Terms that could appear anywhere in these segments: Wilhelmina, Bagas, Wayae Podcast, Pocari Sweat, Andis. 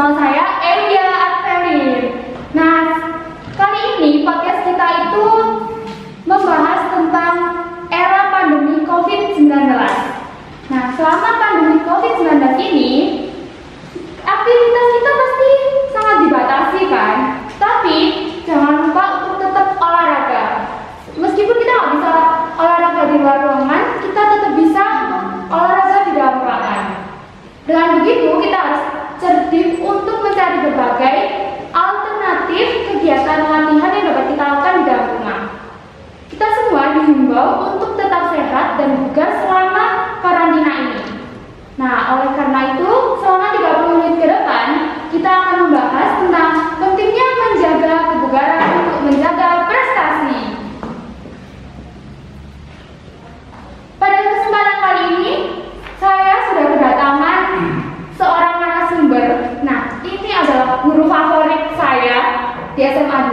bersama saya Elia Arterin. Nah, kali ini podcast kita itu membahas tentang era pandemi COVID-19. Nah, selama pandemi COVID-19 ini aktivitas kita pasti sangat dibatasi kan. Tapi jangan lupa untuk tetap olahraga. Meskipun kita nggak bisa olahraga di luar ruangan, kita tetap bisa olahraga di dalam ruangan. Dengan begitu kita harus cerdik untuk mencari berbagai alternatif kegiatan latihan yang dapat kita lakukan di dalam rumah. Kita semua dihimbau untuk tetap sehat dan bugar selama karantina ini. Nah, oleh karena itu selama 30 menit ke depan kita akan membahas tentang pentingnya menjaga kebugaran untuk menjaga prestasi. Pada kesempatan kali ini saya sudah kedatangan seorang narasumber. Nah, ini adalah guru favorit saya di SMA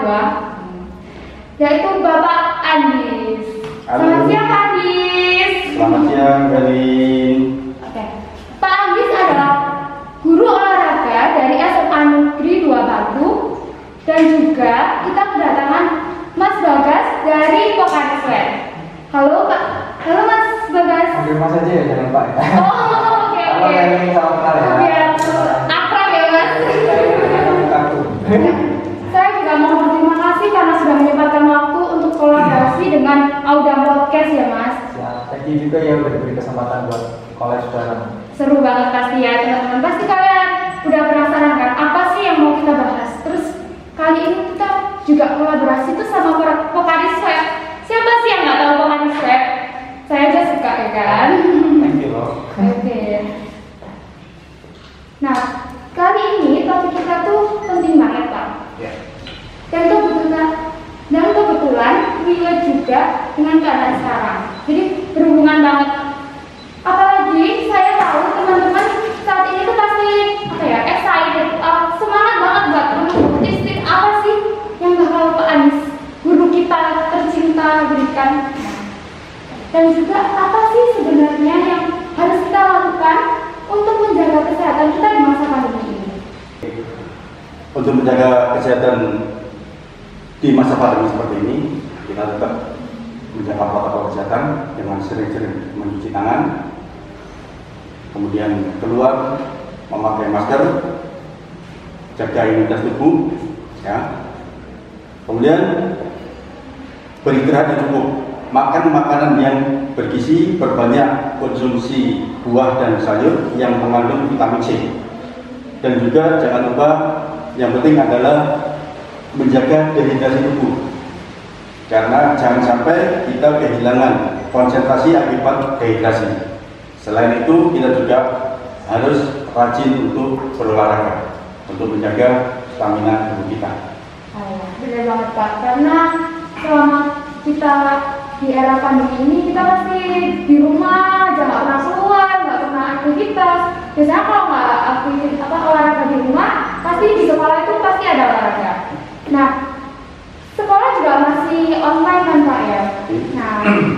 2, yaitu Bapak Andis. Selamat siang, Andis. Selamat siang, Andis. Oke. Pak Andis adalah guru olahraga dari SMA Negeri 2 Batu, dan juga kita kedatangan Mas Bagas dari Pocari Sweat. Halo, Pak. Halo, Mas Bagas. Oke, Mas aja ya, jangan Pak. Oh, oke. Biar akrab ya, Mas. Saya juga mau berterima kasih karena sudah menyempatkan waktu untuk kolaborasi dengan Audam Podcast ya, Mas. Ya, thank you juga ya udah diberi kesempatan buat kolaborasi. Seru banget pasti ya teman-teman. Pasti kalian udah penasaran kan apa sih yang mau kita bahas. Terus kali ini kita juga kolaborasi tuh sama Pocari Sweat. Siapa sih yang nggak tahu Pocari Sweat? Saya aja suka ya kan. Thank you loh. Oke. Nah, kali ini topik kita tuh penting banget, Pak. Yeah. Dan kebetulan relate juga dengan keadaan sekarang. Jadi berhubungan banget. Apalagi saya tahu teman-teman saat ini tuh pasti excited, semangat banget buat mengikuti apa sih yang bakal Pak Andis guru kita tercinta berikan. Dan juga apa sih sebenarnya yang harus kita lakukan untuk menjaga kesehatan kita di masa pandemi ini? Untuk menjaga kesehatan di masa pandemi seperti ini, kita tetap menjaga protokol kesehatan dengan sering-sering mencuci tangan, kemudian keluar memakai masker, jaga imunitas tubuh, ya. Kemudian beristirahat yang cukup, makan makanan yang bergizi, berbanyak konsumsi buah dan sayur yang mengandung vitamin C. Dan juga jangan lupa yang penting adalah menjaga dehidrasi tubuh. Karena jangan sampai kita kehilangan konsentrasi akibat dehidrasi. Selain itu kita juga harus rajin untuk berolahraga untuk menjaga stamina tubuh kita. Benar banget Pak, karena selama kita di era pandemi ini kita pasti di rumah, jangan pernah keluar, nggak pernah aktivitas. Biasanya kalau nggak aktivitas olahraga di rumah, pasti di sekolah itu pasti ada olahraga. Nah, sekolah juga masih online kan Pak ya. Nah,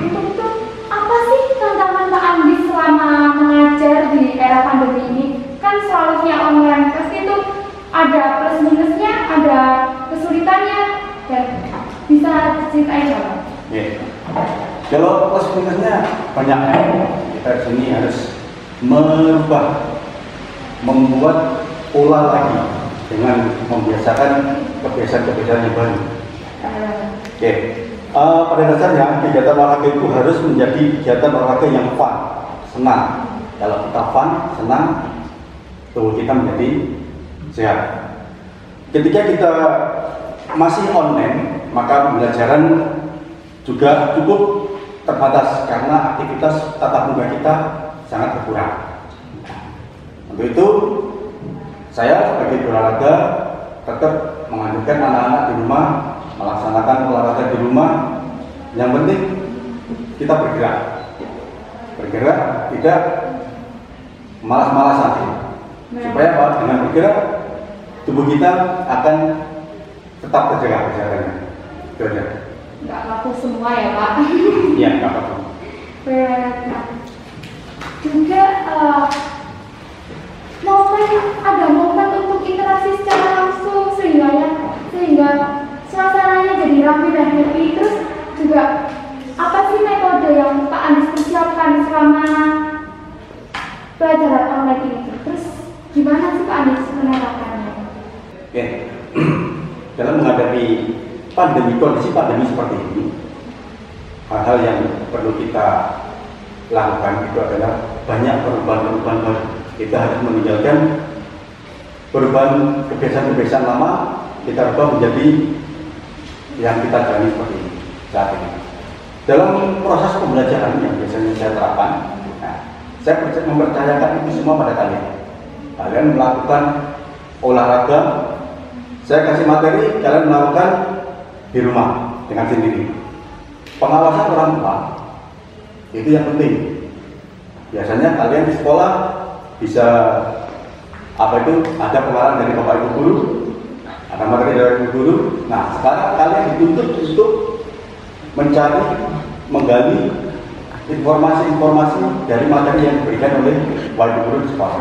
itu apa sih tantangan Pak Andis selama mengajar di era pandemi ini? Kan selalunya online, pasti itu ada plus minusnya, ada kesulitannya, dan bisa ceritain Pak. Yeah. Kalau plus minusnya banyak, kita di sini harus merubah, membuat pola lagi dengan membiasakan kebiasaan-kebiasaan yang baru. Oke. Pada dasarnya kegiatan olahraga itu harus menjadi kegiatan olahraga yang fun, senang. Kalau kita fun, senang, tubuh kita menjadi sehat. Ketika kita masih online, maka pembelajaran juga cukup terbatas karena aktivitas tatap muka kita sangat berkurang. Untuk itu, saya sebagai guru olahraga tetap menganjurkan anak-anak di rumah melaksanakan olahraga di rumah. Yang penting kita bergerak, tidak malas-malasan. Supaya apa? Dengan bergerak, tubuh kita akan tetap terjaga kesehatannya. Itu aja. Nggak laku semua ya Pak? Iya, nggak laku. Nah, juga momen, ada momen untuk kita Ya. Dalam menghadapi kondisi pandemi seperti ini, hal-hal yang perlu kita lakukan itu adalah banyak perubahan-perubahan baru. Kita harus meninggalkan perubahan kebiasaan-kebiasaan lama, kita ubah menjadi yang kita jalani seperti ini saat ini. Dalam proses pembelajaran yang biasanya saya terapkan, nah, saya mempercayakan itu semua pada kalian. Kalian melakukan olahraga, saya kasih materi, kalian melakukan di rumah dengan sendiri. Pengawasan orang tua itu yang penting. Biasanya kalian di sekolah bisa ada pengarahan dari bapak ibu guru, ada materi dari ibu guru. Nah, sekarang kalian dituntut untuk mencari, menggali informasi-informasi dari materi yang diberikan oleh wali guru di sekolah.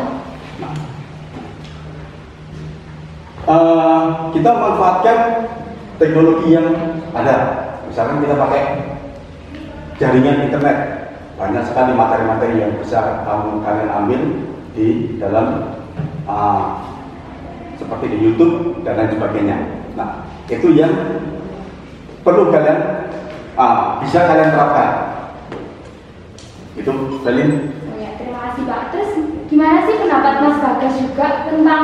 Nah, kita memanfaatkan teknologi yang ada. Misalkan kita pakai jaringan internet, banyak sekali materi-materi yang bisa kalian ambil di dalam seperti di YouTube dan lain sebagainya. Nah, itu yang perlu kalian bisa kalian terapkan. Itu, Selin. Ya, terima kasih Pak. Terus gimana sih pendapat Mas Bagas juga tentang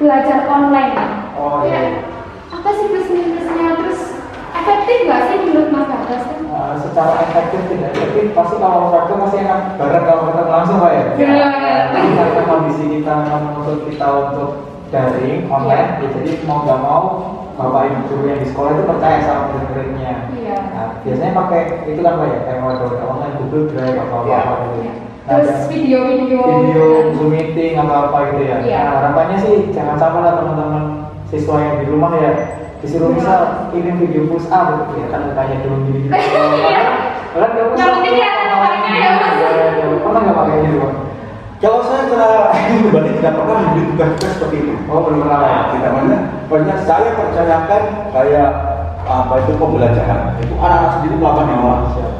belajar online? Oh ya. Apa sih plus minusnya? Terus efektif nggak sih menurut Mas Bagas? Secara efektif tidak efektif pasti kalau praktek masih enak bareng kalau ketemu langsung Pak ya. Karena kondisi kita menuntut kita untuk daring online, ya, jadi mau nggak mau bapak ibu guru yang di sekolah itu percaya sama murid-muridnya. Iya. Nah, biasanya pakai itu kan Pak ya, kayak online Google Drive apa-apa gitu. Ya. Nah, terus video Zoom meeting apa-apa gitu ya. Ya. Nah, harapannya sih jangan sama lah teman-teman siswa yang di rumah ya. Disuruh misal kirim video push up gitu ya, kan tanya dulu gini-gini. Kan enggak push up. Pernah enggak pakai gitu, Pak? Kalau saya tidak pernah membeli tugas-tugas seperti itu. Oh, belum pernah. Tidak pernah. Banyak saya percayakan kayak pembelajaran itu anak-anak sendiri melakukan di rumah.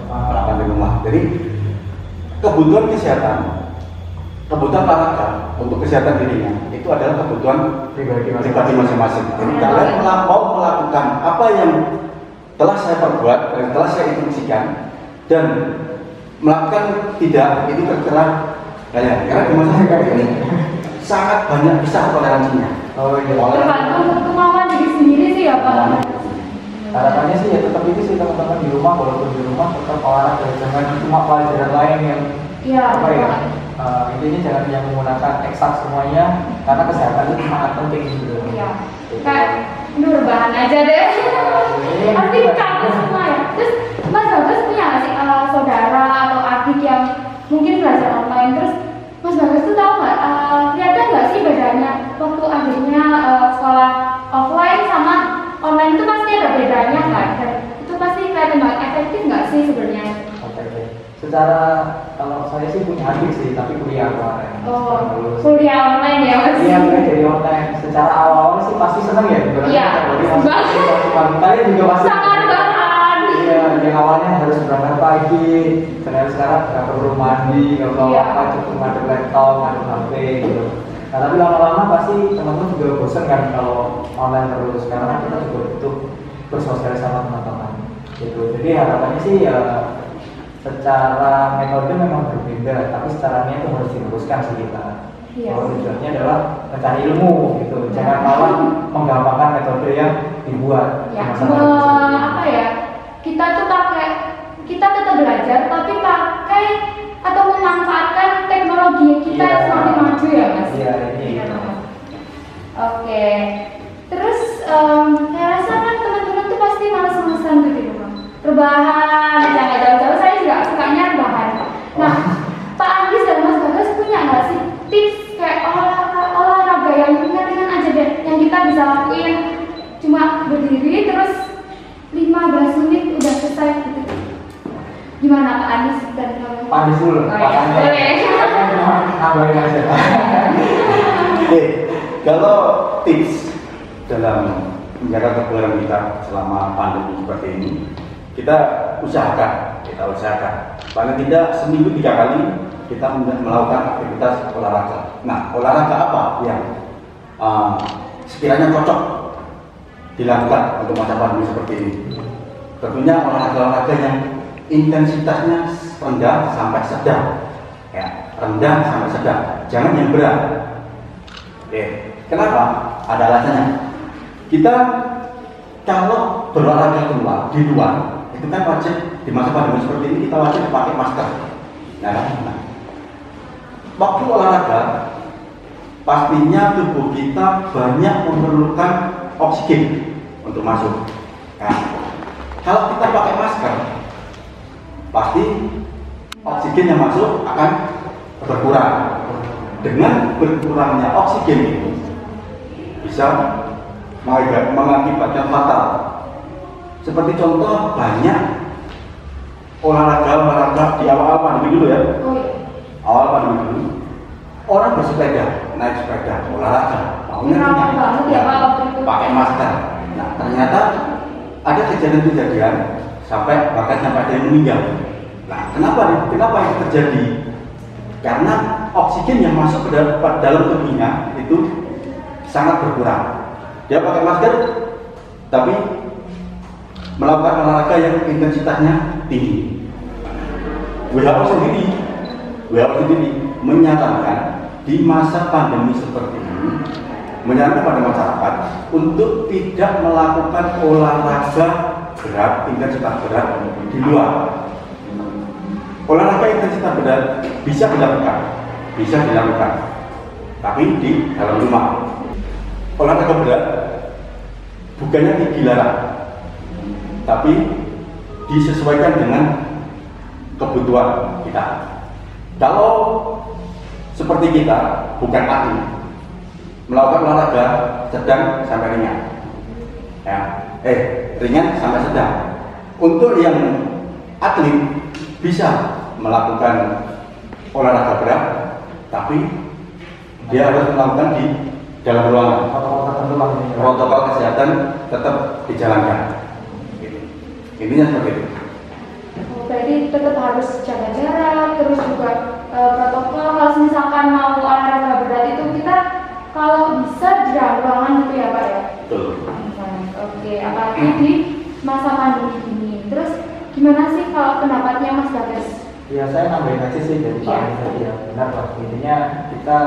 Melakukan di rumah. Jadi kebutuhan kesehatan, kebutuhan olahraga untuk kesehatan dirinya itu adalah kebutuhan pribadi masing-masing. Jadi kalian melakukan apa yang telah saya perbuat, yang telah saya instruksikan, dan melakukan tidak itu tercerah. Karena kemasan kali ini sangat banyak besar toleransinya. Oh iya. Tergantung kemauan diri sendiri sih ya Pak. Harapannya sih ya tetap itu sih teman-teman di rumah, walaupun di rumah tetap olahraga, jangan cuma pelajaran lain yang intinya jangan yang menggunakan eksak semuanya karena kesehatan itu sangat penting gitu. Iya. Kayak nurbahan aja deh. Pasti kamu semua ya. Terus Mas Bagas punya nggak sih saudara atau adik yang mungkin belajar online? Terus Mas Bagas tuh tahu nggak, ternyata nggak sih bedanya waktu adiknya sekolah offline sama online itu pasti ada bedanya nggak? Dan itu pasti kelihatan banget efektif nggak sih sebenarnya? Okay. Secara kalau saya sih punya adik sih, tapi kuliah online. Oh, kuliah online ya Mas? Iya, jadi online. Secara awal sih pasti seneng ya? Iya. Tadi juga pasti. Sangat banget. Iya, yang awalnya harus berangkat pagi. Karena sekarang nggak perlu mandi, nggak perlu apa, cukup ngadep laptop, ngadep HP gitu. Nah, tapi lama-lama pasti teman-teman juga bosan kan kalau online terus. Karena kita juga butuh bersosialisasi sama teman-teman gitu. Jadi harapannya sih ya secara metode memang berbeda, tapi secaranya itu harus diteruskan sih kita. Kalau tujuannya adalah mencari ilmu gitu, jangan malah menggampangkan metode yang dibuat. Ya, kita tuh kita tetap belajar tapi pakai atau memanfaatkan teknologi kita yang semakin maju ya Mas. Oke. Terus saya rasa kan teman-teman tuh pasti males-malesan tuh di rumah. Rebahan, jangan jauh-jauh, saya juga sukanya rebahan. Nah, Pak Andis dan Mas Bagas punya nggak sih tips kayak olahraga yang ringan-ringan aja deh yang kita bisa lakuin cuma berdiri terus 15 menit udah selesai gitu. Gimana Pak Andis dan Pak Andis dulu? Nambahin aja. Oke, kalau tips dalam menjaga kebugaran kita selama pandemi seperti ini, kita usahakan paling tidak seminggu 3 kali kita melakukan aktivitas olahraga. Nah, olahraga apa yang sekiranya cocok dilakukan untuk masa pandemi seperti ini. Tentunya olahraga-olahraga yang intensitasnya rendah sampai sedang, ya, rendah sampai sedang, jangan yang berat. Oke. Kenapa? Ada alasannya. Kita kalau berolahraga keluar di luar, itu kan wajib di masa pandemi seperti ini kita wajib pakai masker. Nah, waktu olahraga pastinya tubuh kita banyak memerlukan oksigen untuk masuk. Nah, kalau kita pakai masker, pasti oksigen yang masuk akan berkurang. Dengan berkurangnya oksigen itu bisa mengakibatkan fatal. Seperti contoh banyak olahraga di awal pandemi dulu ya, awal pandemi dulu orang bersepeda, naik sepeda, olahraga, maunya pakai masker. Nah ternyata ada kejadian-kejadian bahkan sampai ada yang meninggal. Nah kenapa itu terjadi? Karena oksigen yang masuk ke dalam tubuhnya itu sangat berkurang. Dia pakai masker tapi melakukan olahraga yang intensitasnya tinggi. WHO sendiri menyatakan di masa pandemi seperti ini, menyarankan pada masyarakat untuk tidak melakukan olahraga berat, intensitas berat di luar. Olahraga intensitas berat bisa dilakukan, tapi di dalam rumah. Olahraga berat bukannya dilarang, tapi disesuaikan dengan kebutuhan kita. Kalau seperti kita, bukan ahli, melakukan olahraga sedang sampai ringan, ya. Ringan sampai sedang. Untuk yang atlet bisa melakukan olahraga berat, tapi dia harus melakukan di dalam ruangan. Protokol kesehatan tetap dijalankan. Intinya seperti itu. Berarti tetap harus jaga jarak, terus juga protokol. Kalau misalkan mau olahraga berat itu kita kalau bisa di dalam ruangan gitu ya Pak ya. Betul. Oke, apalagi di masa pandemi ini. Terus gimana sih kalau pendapatnya Mas Bagas? Ya saya nambahin aja sih dari Pak tadi ya. Benar Pak. Intinya kita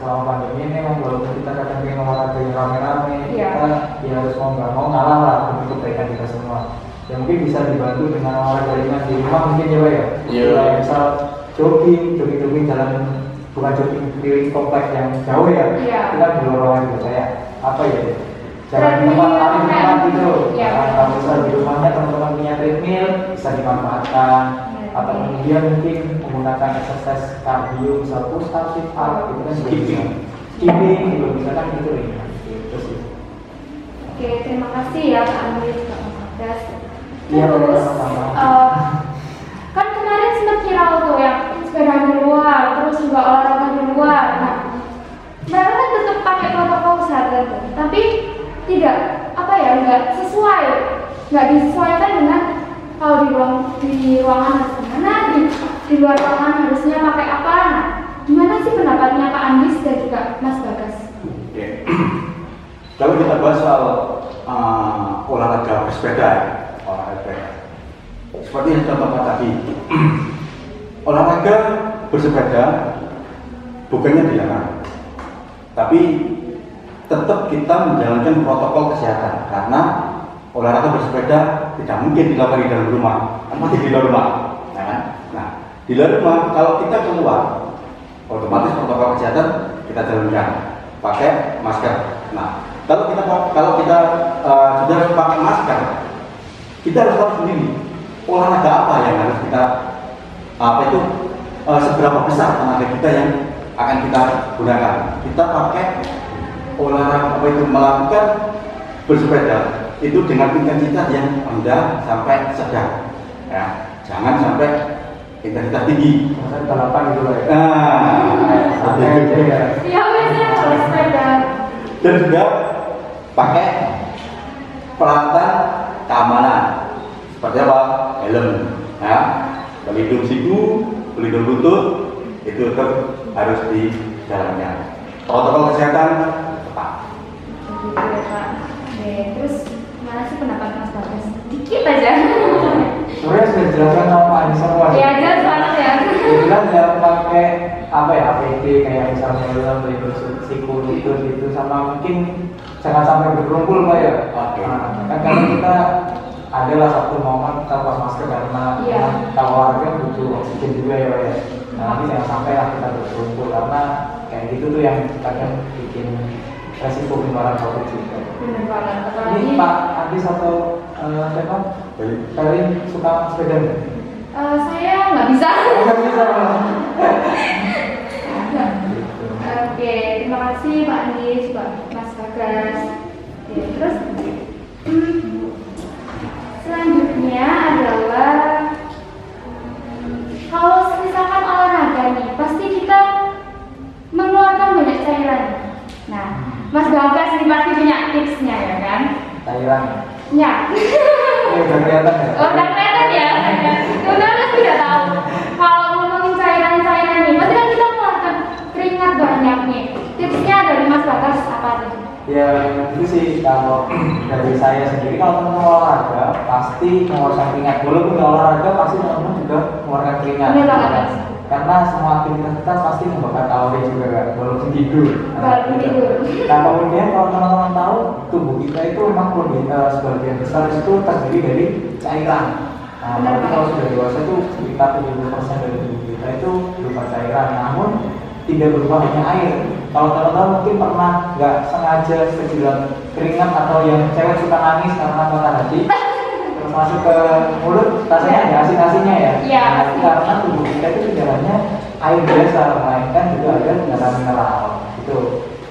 selama pandemi ini memang walaupun kita kadang pengen olahraga yang rame-rame, kita ya harus mau nggak mau ngalah lah untuk kebaikan kita semua. Ya mungkin bisa dibantu dengan olahraga ringan di rumah mungkin ya Pak ya. Iya. Misal jogging jalan, bukan jogging keliling kompleks yang jauh ya. Iya. Kita di lorong gitu ya. Apa ya? Jalan rumah gitu. Iya. Kalau misal di rumahnya teman-teman punya treadmill bisa dimanfaatkan. Atau kemudian mungkin menggunakan exercise cardio, misal push up, sit up gitu kan. Skipping juga bisa kan gitu ya. Gitu sih. Oke, terima kasih ya Pak Andis, Pak Bagas. Terus, kan kemarin sempat viral tuh yang sepeda di luar, terus juga olahraga di luar. Nah, mereka kan tetap pakai protokol kesehatan tuh, tapi tidak nggak disesuaikan dengan kalau di ruangan harus gimana, di luar ruangan harusnya pakai apa. Nah, gimana sih pendapatnya Pak Andis dan juga Mas Bagas? Oke, kalau kita bahas soal olahraga bersepeda. Seperti yang contohnya tadi, olahraga bersepeda bukannya dilarang, tapi tetap kita menjalankan protokol kesehatan karena olahraga bersepeda tidak mungkin dilakukan di dalam rumah, masih di luar rumah. Nah, di luar rumah kalau kita keluar, otomatis protokol kesehatan kita jalankan, pakai masker. Nah, kalau kita sudah pakai masker, kita harus tahu sendiri olahraga apa yang harus kita seberapa besar tenaga kita yang akan kita gunakan. Kita pakai olahraga melakukan bersepeda itu dengan intensitas yang rendah sampai sedang, ya, jangan sampai intensitas tinggi. Maksudnya balapan gitu loh ya. Iya biasanya kalau sepeda. Dan juga pakai peralatan keamanan seperti apa? Helm, ya, pelindung siku, pelindung lutut, itu tetap harus dijalankan. Protokol kesehatan tetap. aja. Sebenarnya sudah jelaskan sama Andis semua. Iya jelas banget ya. Jelas nggak pakai apa ya APD kayak misalnya dalam psikologi gitu sama mungkin jangan sampai berkumpul pak ya. Kan kalau kita adalah satu momen tanpa masker karena kalau warga butuh oksigen juga ya pak ya. Nah ini jangan sampai kita berkumpul karena kayak gitu tuh yang kadang bikin resiko penularan COVID juga. Ini Pak Andis atau siapa? Kalian suka sepeda? Saya nggak bisa. Nggak bisa. Oke, terima kasih Pak Andis, Pak Mas Bagas. Oke, terus selanjutnya adalah kalau misalkan olahraga nih, pasti kita mengeluarkan banyak cairan. Nah, Mas Bagas ini pasti punya tipsnya ya kan? Cairan. Ya. Udah kelihatan ya. Oh, udah kelihatan ya. Udah Mas sudah tahu. Kalau ngomongin cairan-cairan nih, pasti kan kita keluarkan keringat banyak nih. Tipsnya dari Mas Bagas apa nih? Ya itu sih kalau dari saya sendiri kalau teman olahraga pasti mengeluarkan keringat. Walaupun olahraga pasti teman juga mengeluarkan keringat. Karena semua aktivitas pasti membakar kalori juga kan, walaupun tidur. Nah kemudian kalau teman-teman tahu tubuh kita itu memang sebagian besar itu terdiri dari cairan. Nah berarti kalau sudah dewasa itu sekitar 70% dari tubuh kita itu berupa cairan, namun tidak berupa hanya air. Kalau teman-teman mungkin pernah nggak sengaja terjilat keringat atau yang cewek suka nangis karena patah hati. Masuk ke mulut, rasanya ada asin-asinnya ya? Iya. Karena tubuh kita itu tidak hanya air biasa, melainkan juga ada mineral-mineral gitu.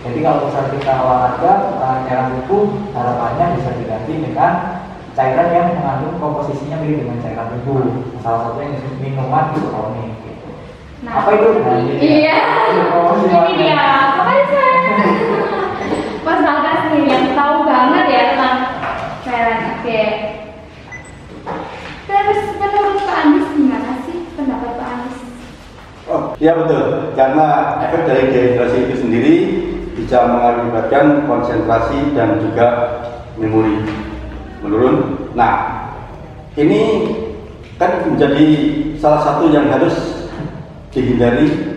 Jadi kalau misalnya kita olahraga, cairan tubuh harapannya bisa diganti dengan cairan yang mengandung komposisinya mirip dengan cairan tubuh. Salah satunya minuman isotonik gitu. Nah, apa itu? Iya. Ini dia. Makasih. Mas Bagas nih yang tahu banget ya tentang cairan. Oke. Terus menurut Pak Andis gimana sih pendapat Pak Andis? Oh iya betul, karena efek dari dehidrasi itu sendiri bisa mengakibatkan konsentrasi dan juga memori menurun. Nah ini kan menjadi salah satu yang harus dihindari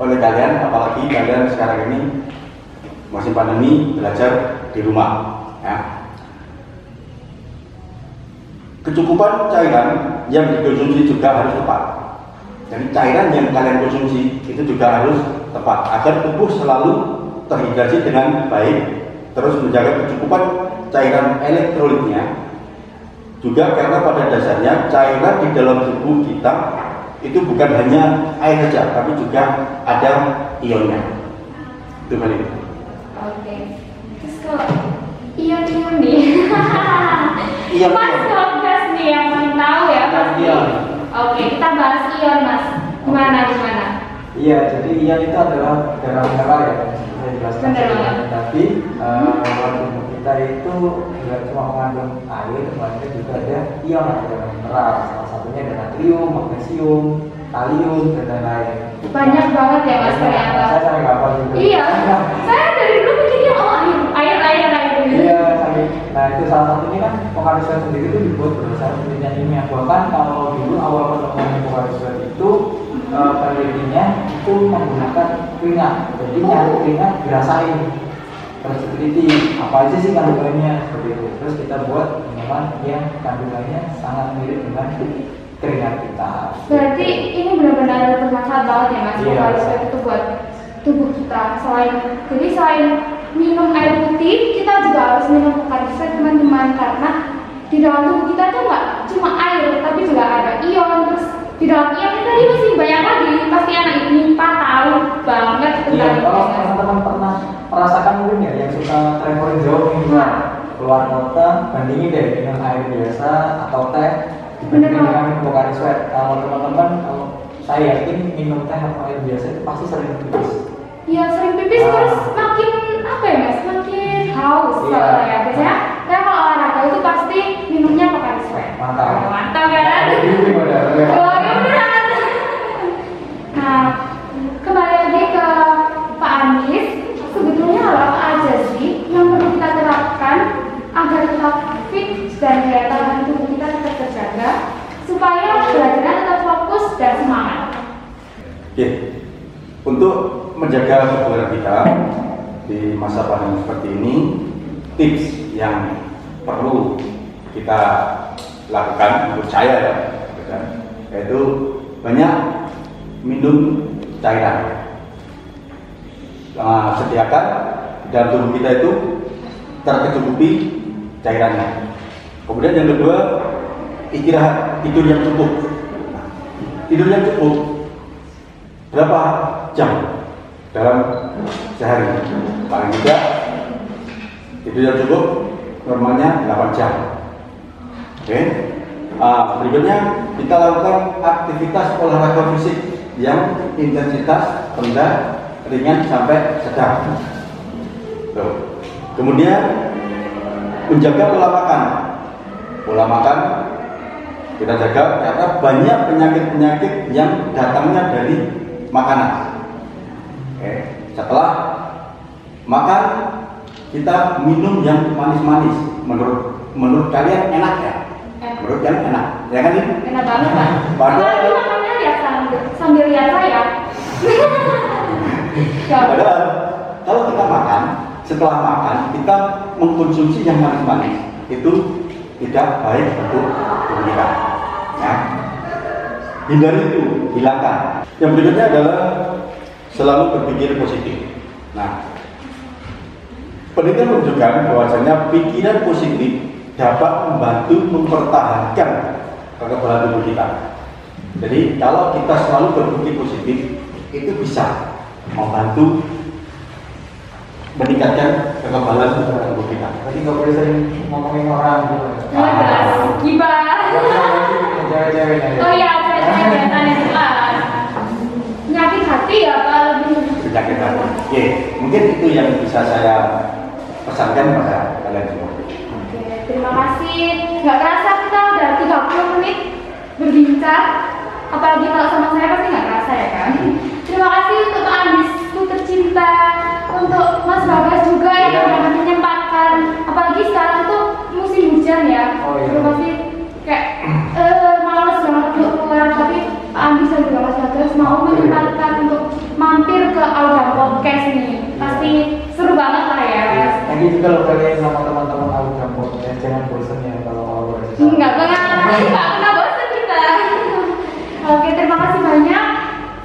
oleh kalian, apalagi kalian sekarang ini masih pandemi belajar di rumah ya. Kecukupan cairan yang dikonsumsi juga harus tepat. Jadi cairan yang kalian konsumsi itu juga harus tepat agar tubuh selalu terhidrasi dengan baik. Terus menjaga kecukupan cairan elektrolitnya. Juga karena pada dasarnya cairan di dalam tubuh kita itu bukan hanya air saja, tapi juga ada ionnya. Itu balik. Oke. Terus kok ion-ion nih? Ion-ion. Yang paling tahu ya pasti. Oke, kita bahas ion mas. Gimana? Iya, jadi ion itu adalah garam-garam ya. Saya jelaskan. Tapi kalau kita itu tidak cuma mengandung air, melainkan juga ada ion atau mineral. Salah satunya ada natrium, magnesium, kalium dan lain-lain. Banyak banget ya mas ternyata. Saya sampai kapal juga. Iya. Saya dari dulu begini air. Iya, nah itu salah satunya kan Pocari Sweat sendiri itu dibuat berdasarkan penelitian ilmiah. Bahkan kalau dulu awal penemuan Pocari Sweat itu penelitiannya itu menggunakan keringat. Jadi nyari keringat dirasain, terus diteliti apa aja sih kandungannya seperti itu. Terus kita buat minuman yang kandungannya sangat mirip dengan keringat kita. Berarti ini benar-benar bermanfaat banget ya mas, Pocari Sweat itu buat tubuh kita. Jadi selain minum air putih, kita juga harus minum Pocari Sweat teman-teman, karena di dalam tubuh kita tuh nggak cuma air, tapi juga ada ion. Terus di dalam ion kita ini masih banyak lagi, pasti anak IPA tahu banget tentang ion. Kalau teman-teman pernah merasakan mungkin ya yang suka traveling jauh misalnya keluar kota, bandingin deh dengan air biasa atau teh dibandingin dengan Pocari Sweat. Kalau teman-teman, kalau saya yakin minum teh atau air biasa itu pasti sering pipis. Iya sering pipis terus makin apa ya mas, makin haus kalau ya biasanya. Karena kalau olahraga itu pasti minumnya Pocari Sweat. Mantap kan? Keluarga beneran. Nah kembali lagi ke Pak Andis, sebetulnya apa aja sih yang perlu kita terapkan agar tetap fit dan daya tahan tubuh? Untuk menjaga kebugaran kita di masa pandemi seperti ini, tips yang perlu kita lakukan menurut saya ya, yaitu banyak minum cairan. Nah, sediakan di dalam tubuh kita itu terkecukupi cairannya. Kemudian yang kedua, istirahat, tidur yang cukup. Tidur yang cukup berapa jam dalam sehari? Paling tidak tidur yang cukup normalnya 8 jam. Oke. Berikutnya kita lakukan aktivitas olahraga fisik yang intensitas rendah, ringan sampai sedang. Tuh. Kemudian menjaga pola makan. Pola makan kita jaga karena banyak penyakit-penyakit yang datangnya dari makanan. Setelah makan kita minum yang manis-manis. Menurut kalian enak ya? Menurut kalian enak, ya kan? Enak banget Pak. Padahal itu makannya ya sambil lihat saya. Padahal kalau kita makan, setelah makan kita mengkonsumsi yang manis-manis itu tidak baik untuk tubuh kita. Nah, hindari itu, hilangkan. Yang berikutnya adalah selalu berpikir positif. Nah, penelitian menunjukkan bahwasanya pikiran positif dapat membantu mempertahankan kekebalan tubuh kita. Jadi kalau kita selalu berpikir positif, itu bisa membantu meningkatkan kekebalan tubuh kita. Jadi nggak boleh sering ngomongin orang gitu. Gibah. Oh iya, kegiatan yang jelas. Nyakit hati ya Pak. Penyakit hati. Oke, mungkin itu yang bisa saya pesankan pada kalian semua. Oke, terima kasih. Nggak kerasa kita udah 30 menit berbincang. Apalagi kalau sama saya pasti nggak kerasa ya kan. Terima kasih untuk Andisku tercinta, untuk Mas Bagas juga yang udah menyempatkan. Apalagi sekarang tuh musim hujan ya. Oh iya. Pasti kayak males banget keluar, tapi Pak Andis dan juga Mas Bagas mau menyempatkan untuk mampir ke Alga Podcast nih. Pasti seru banget lah ya. Lagi juga lo kalian sama teman-teman Alga Podcast, jangan bosan ya kalau awal. Enggak pernah bosan kita. Oke, terima kasih banyak.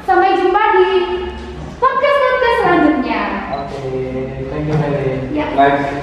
Sampai jumpa di podcast selanjutnya. Okay, thank you very much. Yeah.